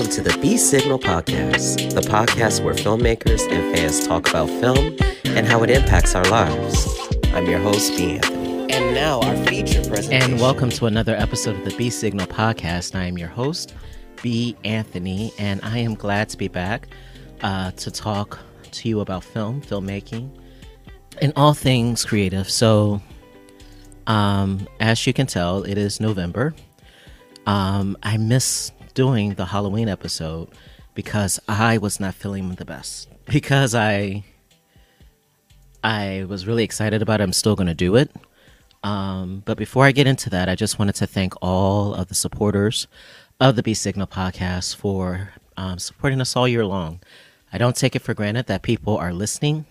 welcome to the B Signal podcast, the podcast where filmmakers and fans talk about film and how it impacts our lives. I'm your host, B Anthony. And now our feature presentation. And welcome to another episode of the B Signal podcast. I am your host, B Anthony, and I am glad to be back to talk to you about film, filmmaking, and all things creative. So, as you can tell, it is November. I miss doing the Halloween episode because I was not feeling the best. Because I was really excited about it. I'm still going to do it. But before I get into that, I just wanted to thank all of the supporters of the B Signal podcast for supporting us all year long. I don't take it for granted that people are listening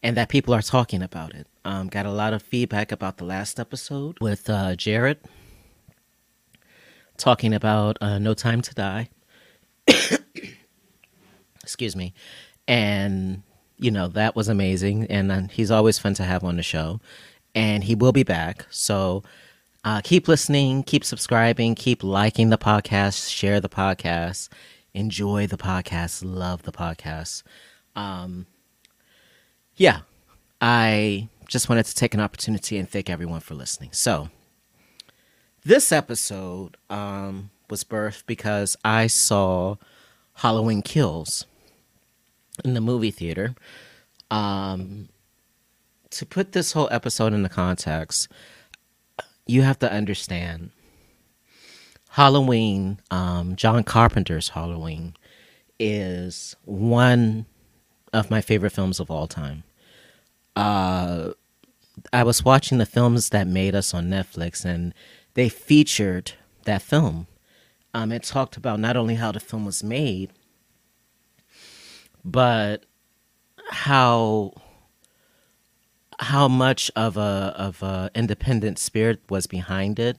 and that people are talking about it. Got a lot of feedback about the last episode with Jared talking about No Time to Die. Excuse me. And, you know, that was amazing. And he's always fun to have on the show. And he will be back. So keep listening, keep subscribing, keep liking the podcast, share the podcast, enjoy the podcast, love the podcast. Yeah, I just wanted to take an opportunity and thank everyone for listening. So this episode was birthed because I saw Halloween Kills in the movie theater. To put this whole episode into context, you have to understand Halloween, John Carpenter's Halloween, is one of my favorite films of all time. I was watching the films that made us on Netflix, and they featured that film. It talked about not only how the film was made, but how much of a independent spirit was behind it.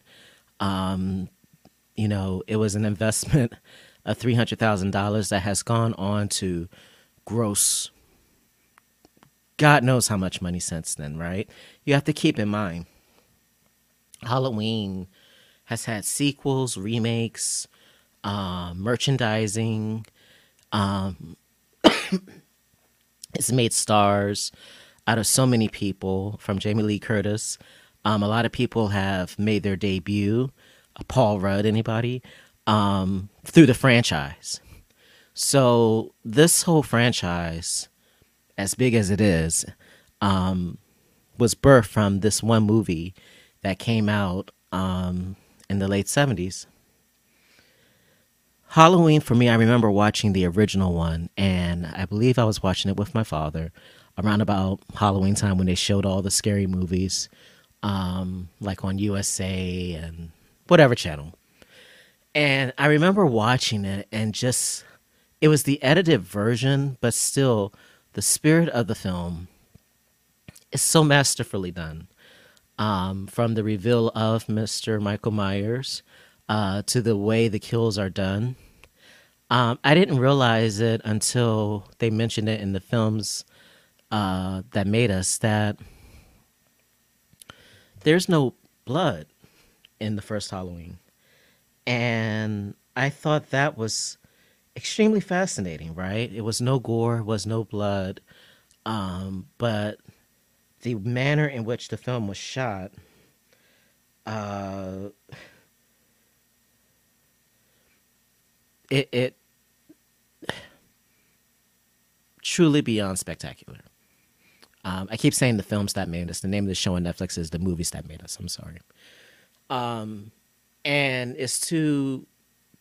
You know, it was an investment of $300,000 that has gone on to gross God knows how much money since then, right? You have to keep in mind, Halloween has had sequels, remakes, merchandising. It's made stars out of so many people, from Jamie Lee Curtis. A lot of people have made their debut, Paul Rudd, anybody, through the franchise. So this whole franchise, as big as it is, was birthed from this one movie that came out in the late 70s. Halloween, for me, I remember watching the original one, and I believe I was watching it with my father around about Halloween time when they showed all the scary movies, like on USA and whatever channel. And I remember watching it, and just, it was the edited version, but still the spirit of the film is so masterfully done. From the reveal of Mr. Michael Myers to the way the kills are done. I didn't realize it until they mentioned it in the films that made us, that there's no blood in the first Halloween. And I thought that was extremely fascinating, right? It was no gore, was no blood, but the manner in which the film was shot, it truly beyond spectacular. I keep saying the films that made us. The name of the show on Netflix is The Movies That Made Us. I'm sorry. And it's to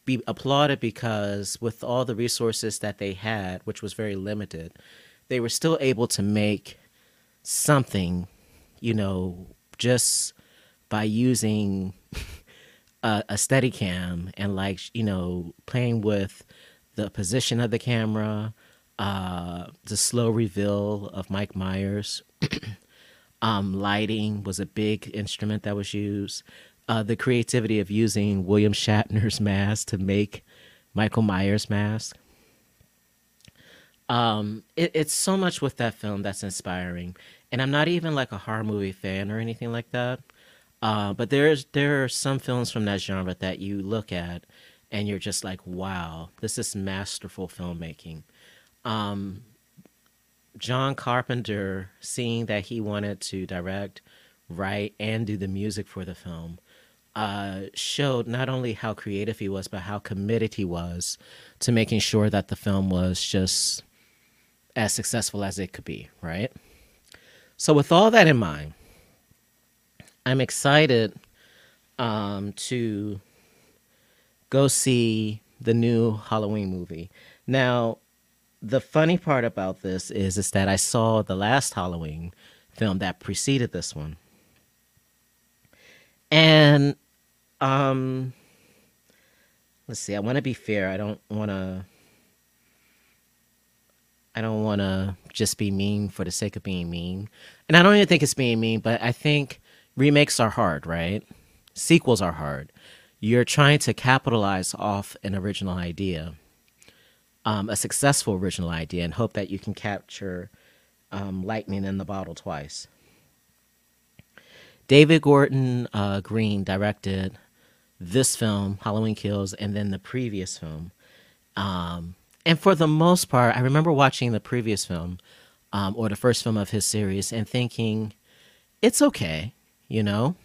be applauded because with all the resources that they had, which was very limited, they were still able to make something, you know, just by using a Steadicam and, like, you know, playing with the position of the camera, the slow reveal of Mike Myers. Lighting was a big instrument that was used. The creativity of using William Shatner's mask to make Michael Myers' mask. It's so much with that film that's inspiring. And I'm not even like a horror movie fan or anything like that. But there are some films from that genre that you look at and you're just like, wow, this is masterful filmmaking. John Carpenter, seeing that he wanted to direct, write, and do the music for the film, showed not only how creative he was, but how committed he was to making sure that the film was just as successful as it could be, right? So with all that in mind, I'm excited to go see the new Halloween movie. Now, the funny part about this is that I saw the last Halloween film that preceded this one. And let's see, I want to be fair. I don't want to just be mean for the sake of being mean. And I don't even think it's being mean, but I think remakes are hard, right? Sequels are hard. You're trying to capitalize off an original idea, a successful original idea, and hope that you can capture lightning in the bottle twice. David Gordon Green directed this film, Halloween Kills, and then the previous film. And for the most part, I remember watching the previous film, or the first film of his series, and thinking, it's okay, you know?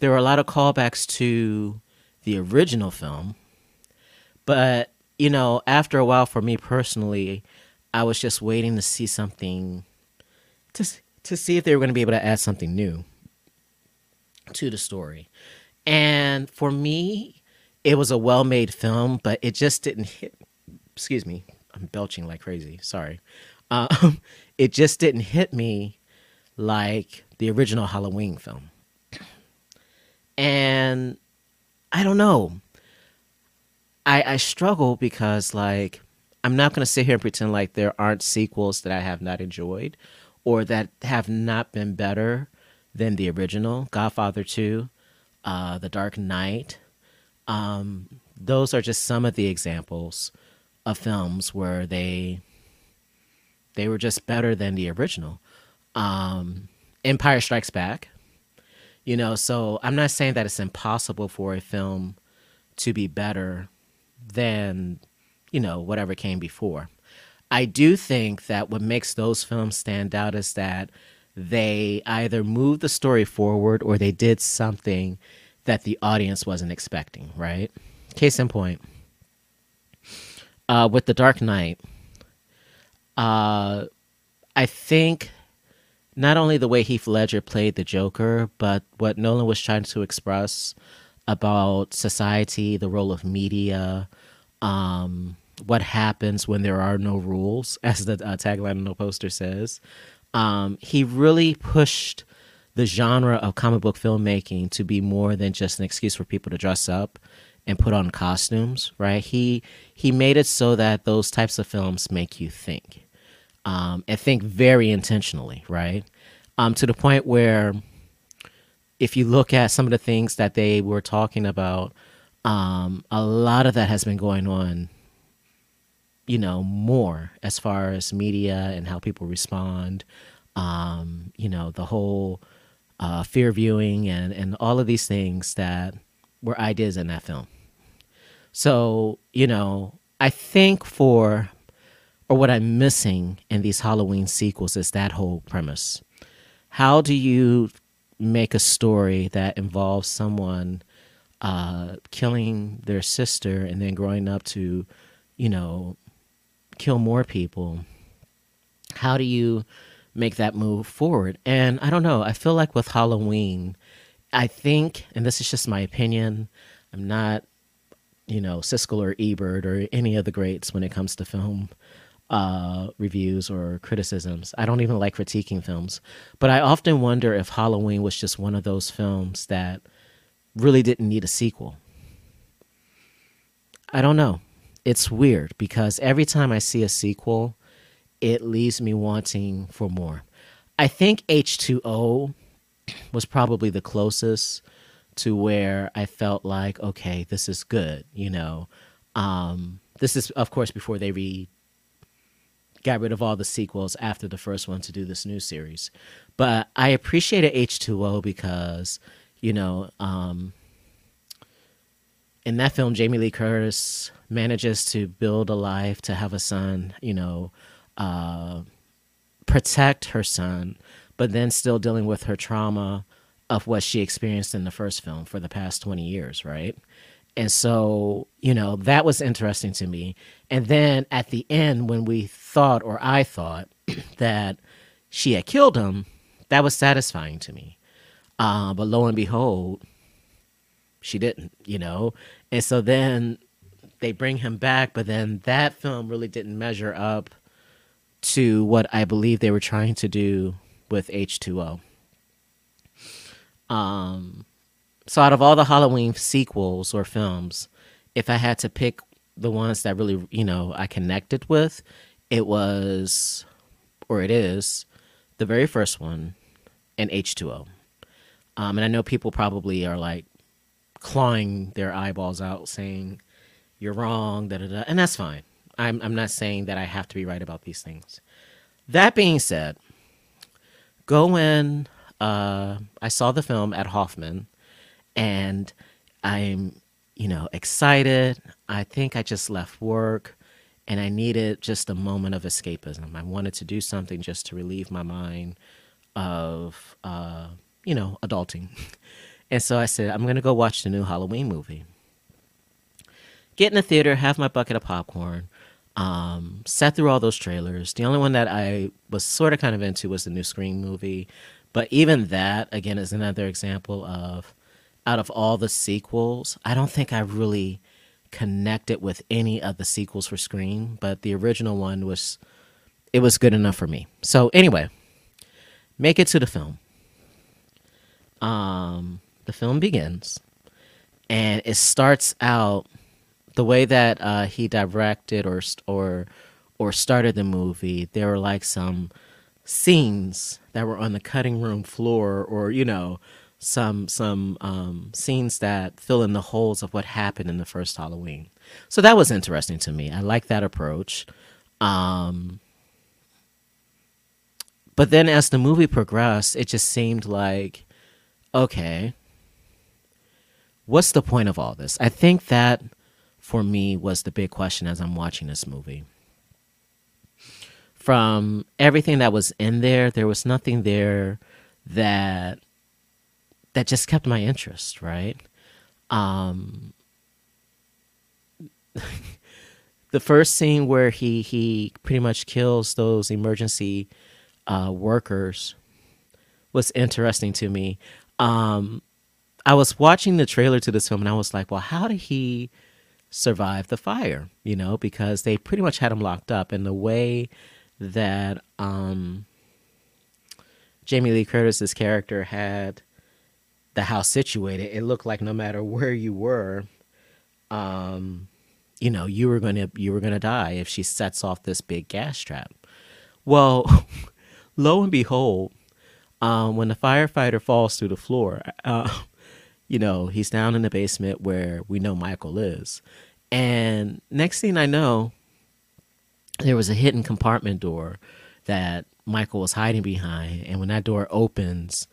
There were a lot of callbacks to the original film, but, you know, after a while, for me personally, I was just waiting to see something, to see if they were going to be able to add something new to the story. And for me, it was a well-made film, but it just didn't hit, excuse me, I'm belching like crazy, sorry. It just didn't hit me like the original Halloween film. And I don't know. I struggle because, like, I'm not going to sit here and pretend like there aren't sequels that I have not enjoyed or that have not been better than the original. Godfather II, The Dark Knight. Those are just some of the examples of films where they were just better than the original. Empire Strikes Back. You know, so I'm not saying that it's impossible for a film to be better than, you know, whatever came before. I do think that what makes those films stand out is that they either moved the story forward or they did something that the audience wasn't expecting, right? Case in point, with The Dark Knight, I think not only the way Heath Ledger played the Joker, but what Nolan was trying to express about society, the role of media, what happens when there are no rules, as the tagline on the poster says. He really pushed the genre of comic book filmmaking to be more than just an excuse for people to dress up and put on costumes, right? He made it so that those types of films make you think. And think very intentionally, right? To the point where if you look at some of the things that they were talking about, a lot of that has been going on, you know, more as far as media and how people respond, you know, the whole fear viewing and all of these things that were ideas in that film. So, you know, I think for... or what I'm missing in these Halloween sequels is that whole premise. How do you make a story that involves someone killing their sister and then growing up to, you know, kill more people? How do you make that move forward? And I don't know, I feel like with Halloween, I think, and this is just my opinion, I'm not, you know, Siskel or Ebert or any of the greats when it comes to film reviews or criticisms. I don't even like critiquing films, but I often wonder if Halloween was just one of those films that really didn't need a sequel. I don't know. It's weird because every time I see a sequel, it leaves me wanting for more. I think H2O was probably the closest to where I felt like, okay, this is good, you know. This is, of course, before they got rid of all the sequels after the first one to do this new series. But I appreciated H2O because, you know, in that film, Jamie Lee Curtis manages to build a life, to have a son, you know, protect her son, but then still dealing with her trauma of what she experienced in the first film for the past 20 years, right? And so, you know, that was interesting to me. And then at the end, when we thought, or I thought, that she had killed him, that was satisfying to me. But lo and behold, she didn't, you know? And so then they bring him back, but then that film really didn't measure up to what I believe they were trying to do with H2O. So out of all the Halloween sequels or films, if I had to pick the ones that really, you know, I connected with, it was, or it is, the very first one and H2O. And I know people probably are like clawing their eyeballs out saying, you're wrong, da-da-da, and that's fine. I'm not saying that I have to be right about these things. That being said, go in, I saw the film at Hoffman, and I'm, you know, excited. I think I just left work and I needed just a moment of escapism. I wanted to do something just to relieve my mind of, you know, adulting. And so I said, I'm going to go watch the new Halloween movie. Get in the theater, have my bucket of popcorn, sat through all those trailers. The only one that I was sort of kind of into was the new Scream movie. But even that, again, is another example of, out of all the sequels, I don't think I really connected with any of the sequels for Scream, but the original one was, it was good enough for me. So anyway, make it to the film. The film begins, and it starts out the way that he directed or started the movie. There were like some scenes that were on the cutting room floor, or, you know, some scenes that fill in the holes of what happened in the first Halloween. So that was interesting to me. I like that approach. But then as the movie progressed, it just seemed like, okay, what's the point of all this? I think that, for me, was the big question as I'm watching this movie. From everything that was in there, there was nothing there that just kept my interest, right? The first scene where he pretty much kills those emergency workers was interesting to me. I was watching the trailer to this film, and I was like, well, how did he survive the fire? You know, because they pretty much had him locked up. And the way that Jamie Lee Curtis's character had the house situated, it looked like no matter where you were, you know, you were gonna die if she sets off this big gas trap. Well, lo and behold, when the firefighter falls through the floor, you know, he's down in the basement where we know Michael is, and next thing I know, there was a hidden compartment door that Michael was hiding behind, and when that door opens,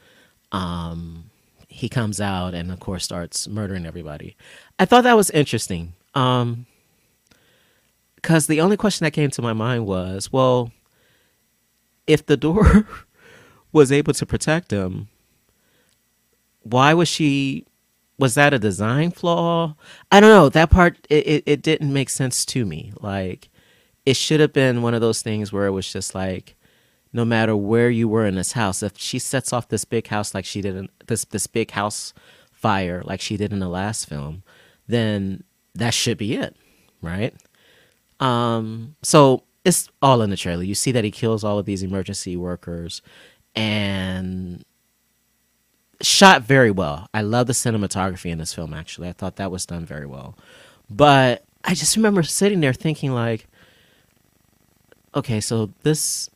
he comes out and, of course, starts murdering everybody. I thought that was interesting, because the only question that came to my mind was, well, if the door was able to protect him, why was she? Was that a design flaw? I don't know. That part, it didn't make sense to me. Like, it should have been one of those things where it was just like, no matter where you were in this house, if she sets off this big house like she did in this big house fire like she did in the last film, then that should be it, right? So it's all in the trailer. You see that he kills all of these emergency workers, and shot very well. I love the cinematography in this film, actually. I thought that was done very well. But I just remember sitting there thinking like, okay, so this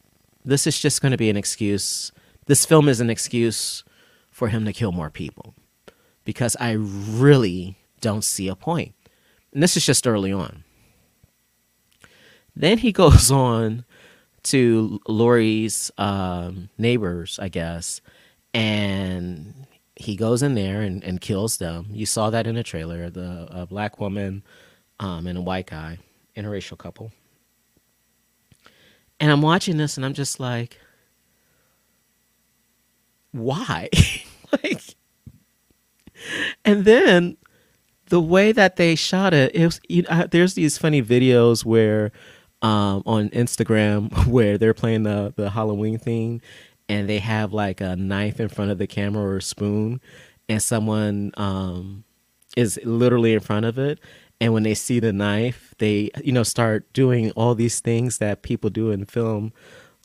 is just going to be an excuse. This film is an excuse for him to kill more people, because I really don't see a point. And this is just early on. Then he goes on to Lori's neighbors, I guess, and he goes in there and kills them. You saw that in the trailer, the black woman and a white guy, interracial couple. And I'm watching this and I'm just like, why? Like, and then the way that they shot it, it was, you know, there's these funny videos where on Instagram where they're playing the Halloween theme and they have like a knife in front of the camera or a spoon, and someone is literally in front of it. And when they see the knife, they, you know, start doing all these things that people do in film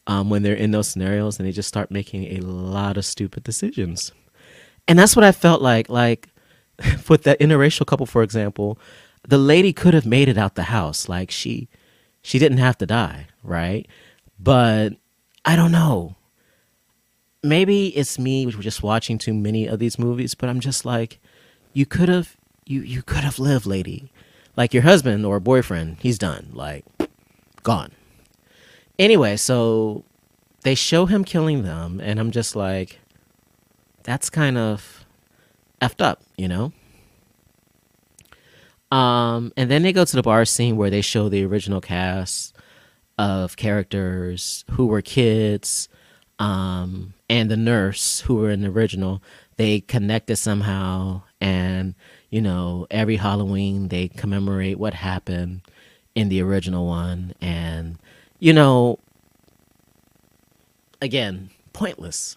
when they're in those scenarios, and they just start making a lot of stupid decisions. And that's what I felt like with that interracial couple, for example, the lady could have made it out the house. Like she didn't have to die, right? But I don't know. Maybe it's me just watching too many of these movies, but I'm just like, you could have lived, lady. Like your husband or boyfriend, he's done, like gone. Anyway, so they show him killing them, and I'm just like, that's kind of effed up, you know? And then they go to the bar scene where they show the original cast of characters who were kids, and the nurse who were in the original. They connected somehow, and, you know, every Halloween they commemorate what happened in the original one. And, you know, again, pointless.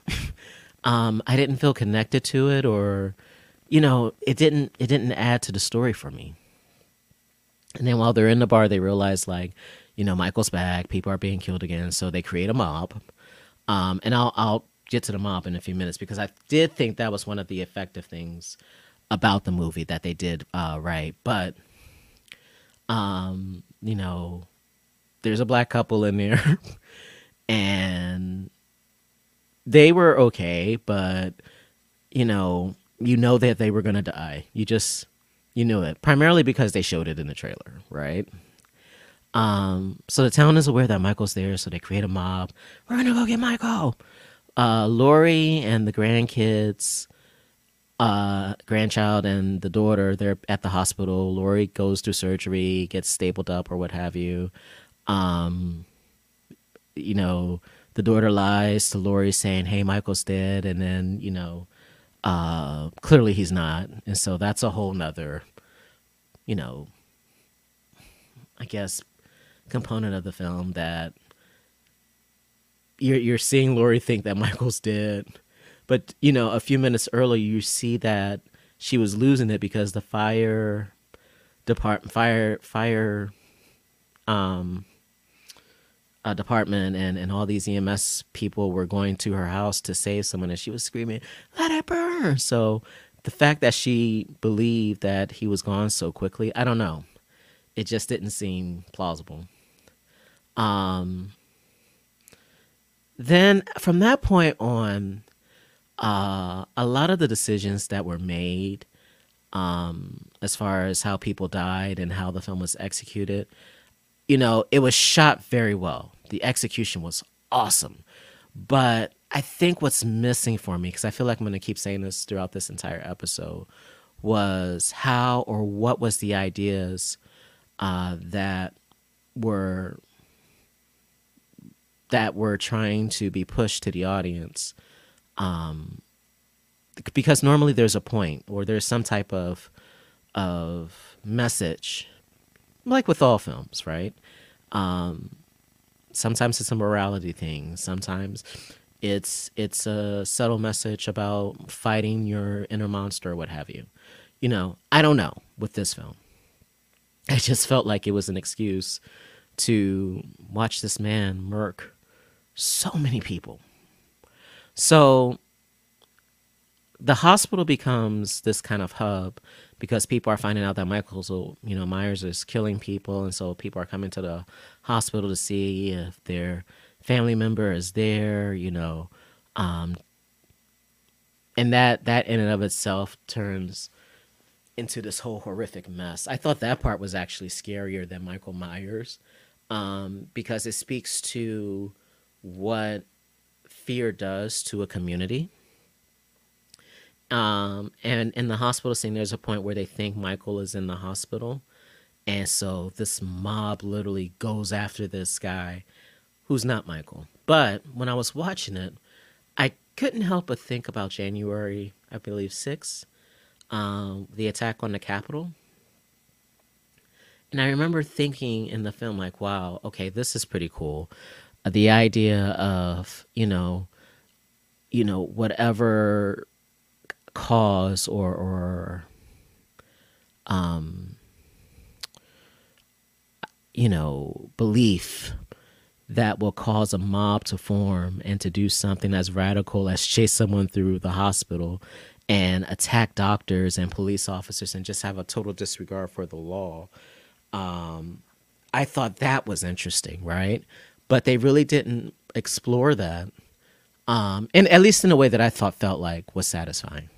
I didn't feel connected to it, or, you know, it didn't add to the story for me. And then while they're in the bar, they realize, like, you know, Michael's back, people are being killed again, so they create a mob. And I'll get to the mob in a few minutes, because I did think that was one of the effective things about the movie that they did right. But, you know, there's a black couple in there, and they were okay, but, you know that they were going to die. You knew it, primarily because they showed it in the trailer, right? So the town is aware that Michael's there, so they create a mob. We're going to go get Michael. Lori and the grandkids, grandchild and the daughter, they're at the hospital. Lori goes through surgery, gets stapled up or what have you. You know, the daughter lies to Lori saying, hey, Michael's dead. And then, you know, clearly he's not. And so that's a whole nother, you know, I guess, component of the film that you're seeing Lori think that Michael's dead. But, you know, a few minutes earlier, you see that she was losing it because the fire department, department and all these EMS people were going to her house to save someone, and she was screaming, let it burn. So the fact that she believed that he was gone so quickly, I don't know, it just didn't seem plausible. Then from that point on, a lot of the decisions that were made, as far as how people died and how the film was executed, you know, it was shot very well. The execution was awesome. But I think what's missing for me, because I feel like I'm going to keep saying this throughout this entire episode, was how or what was the ideas that were trying to be pushed to the audience. Because normally there's a point, or there's some type of message, like with all films, right? Sometimes it's a morality thing. Sometimes it's a subtle message about fighting your inner monster or what have you. You know, I don't know with this film. I just felt like it was an excuse to watch this man murk so many people. So the hospital becomes this kind of hub because people are finding out that Myers is killing people. And so people are coming to the hospital to see if their family member is there, you know. And that in and of itself turns into this whole horrific mess. I thought that part was actually scarier than Michael Myers, because it speaks to what fear does to a community. And in the hospital scene, there's a point where they think Michael is in the hospital. And so this mob literally goes after this guy who's not Michael. But when I was watching it, I couldn't help but think about January, I believe, 6th, the attack on the Capitol. And I remember thinking in the film, like, wow, okay, this is pretty cool. The idea of, you know, whatever cause or belief that will cause a mob to form and to do something as radical as chase someone through the hospital and attack doctors and police officers and just have a total disregard for the law. I thought that was interesting, right? But they really didn't explore that. And at least in a way that I thought felt like was satisfying.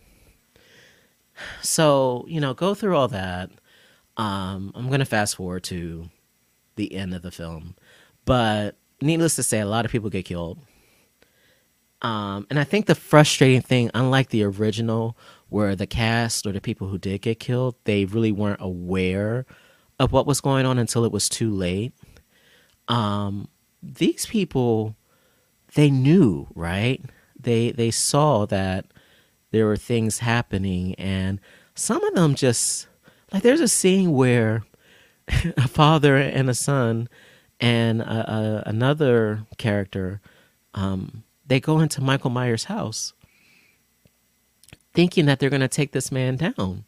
So, go through all that. I'm going to fast forward to the end of the film. But needless to say, a lot of people get killed. And I think the frustrating thing, unlike the original, where the cast or the people who did get killed, they really weren't aware of what was going on until it was too late. These people, they knew, right? They saw that there were things happening, and some of them just, like, there's a scene where a father and a son and another character, they go into Michael Myers' house thinking that they're going to take this man down.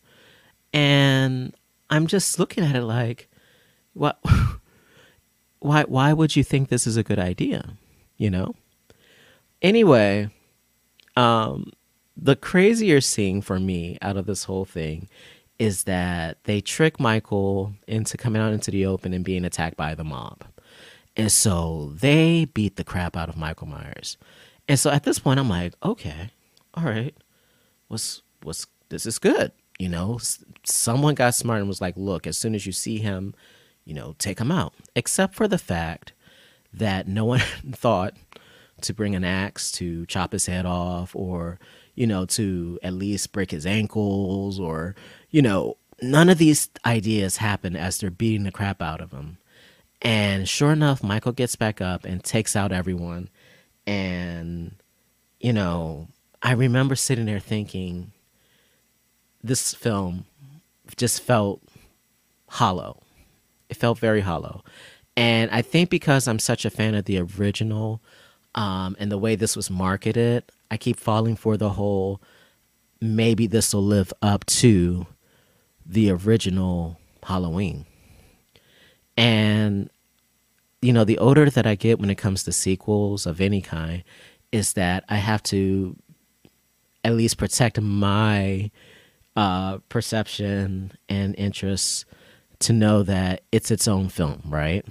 And I'm just looking at it like, what? Why would you think this is a good idea? Anyway, the crazier scene for me out of this whole thing is that they trick Michael into coming out into the open and being attacked by the mob. And so they beat the crap out of Michael Myers. And so at this point, I'm like, okay, all right, this is good. Someone got smart and was like, look, as soon as you see him, take him out. Except for the fact that no one thought to bring an axe to chop his head off, or, to at least break his ankles, or, none of these ideas happen as they're beating the crap out of him. And sure enough, Michael gets back up and takes out everyone. And, I remember sitting there thinking, this film just felt hollow. It felt very hollow. And I think because I'm such a fan of the original and the way this was marketed, I keep falling for the whole, maybe this will live up to the original Halloween. And, the odor that I get when it comes to sequels of any kind is that I have to at least protect my perception and interest to know that it's its own film, right?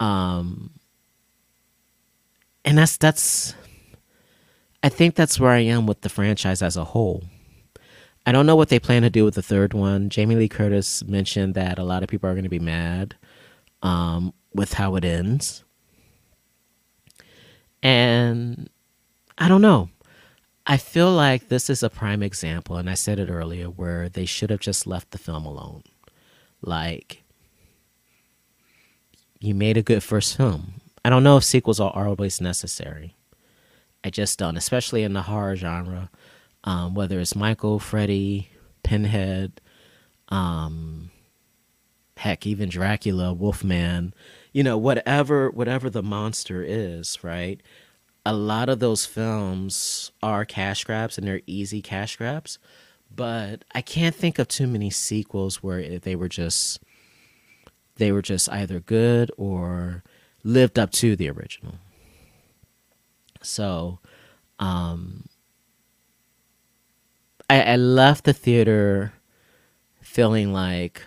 And that's I think that's where I am with the franchise as a whole. I don't know what they plan to do with the third one. Jamie Lee Curtis mentioned that a lot of people are going to be mad with how it ends. And I don't know. I feel like this is a prime example, and I said it earlier, where they should have just left the film alone. Like, you made a good first film. I don't know if sequels are always necessary. I just don't, especially in the horror genre, whether it's Michael, Freddy, Pinhead, heck, even Dracula, Wolfman, whatever the monster is, right? A lot of those films are cash grabs, and they're easy cash grabs. But I can't think of too many sequels where they were just either good or lived up to the original. So I left the theater feeling like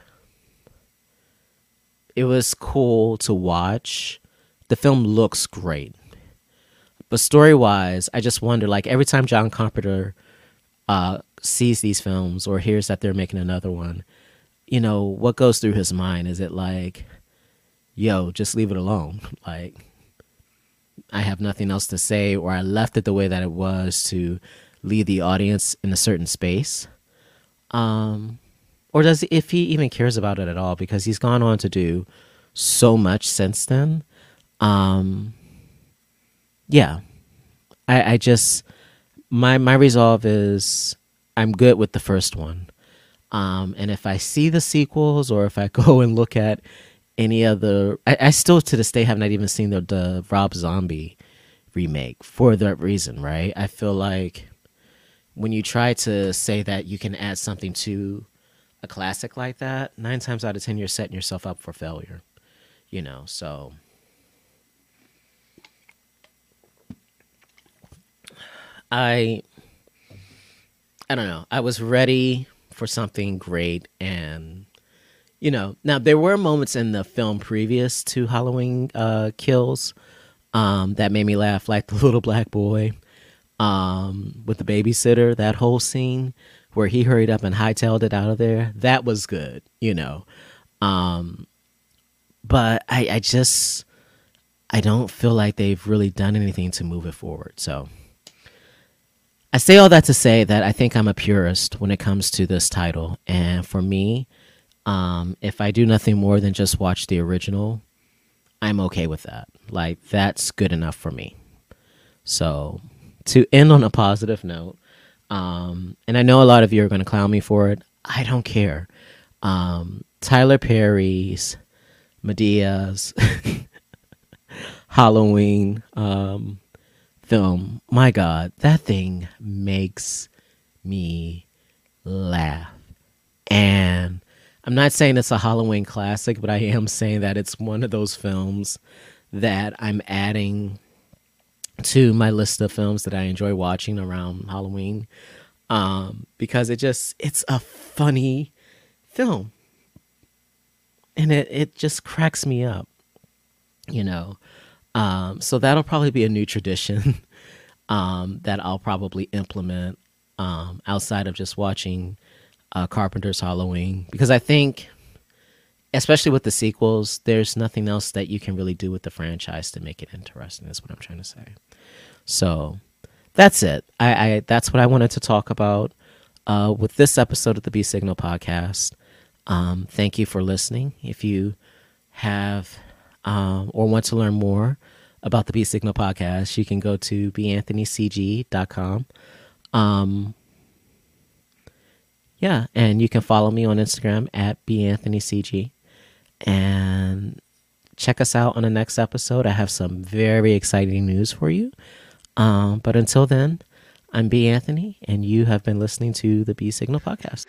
it was cool to watch. The film looks great. But story-wise, I just wonder, like, every time John Carpenter sees these films or hears that they're making another one, what goes through his mind? Is it like, yo, just leave it alone? Like, I have nothing else to say, or I left it the way that it was to lead the audience in a certain space? Or does, if he even cares about it at all, because he's gone on to do so much since then. Yeah, I just, my resolve is I'm good with the first one. And if I see the sequels, or if I go and look at any other, I still to this day have not even seen the Rob Zombie remake for that reason, right? I feel like when you try to say that you can add something to a classic like that, 9 times out of 10, you're setting yourself up for failure, you know? So I don't know. I was ready for something great, and you know, now there were moments in the film previous to Halloween Kills that made me laugh, like the little black boy with the babysitter, that whole scene where he hurried up and hightailed it out of there. That was good, you know. But I just, I don't feel like they've really done anything to move it forward. So I say all that to say that I think I'm a purist when it comes to this title. And for me, if I do nothing more than just watch the original, I'm okay with that. Like, that's good enough for me. So to end on a positive note, and I know a lot of you are going to clown me for it, I don't care. Tyler Perry's, Medea's Halloween film, my God, that thing makes me laugh. And I'm not saying it's a Halloween classic, but I am saying that it's one of those films that I'm adding to my list of films that I enjoy watching around Halloween, because it just, it's a funny film, and it just cracks me up, you know. So that'll probably be a new tradition that I'll probably implement outside of just watching Carpenter's Halloween, because I think, especially with the sequels, there's nothing else that you can really do with the franchise to make it interesting, is what I'm trying to say. So that's it. That's what I wanted to talk about with this episode of the B Signal podcast. Thank you for listening. If you have or want to learn more about the B Signal podcast, you can go to banthonycg.com. Yeah, and you can follow me on Instagram at banthonycg. And check us out on the next episode. I have some very exciting news for you. But until then, I'm B Anthony, and you have been listening to the B Signal podcast.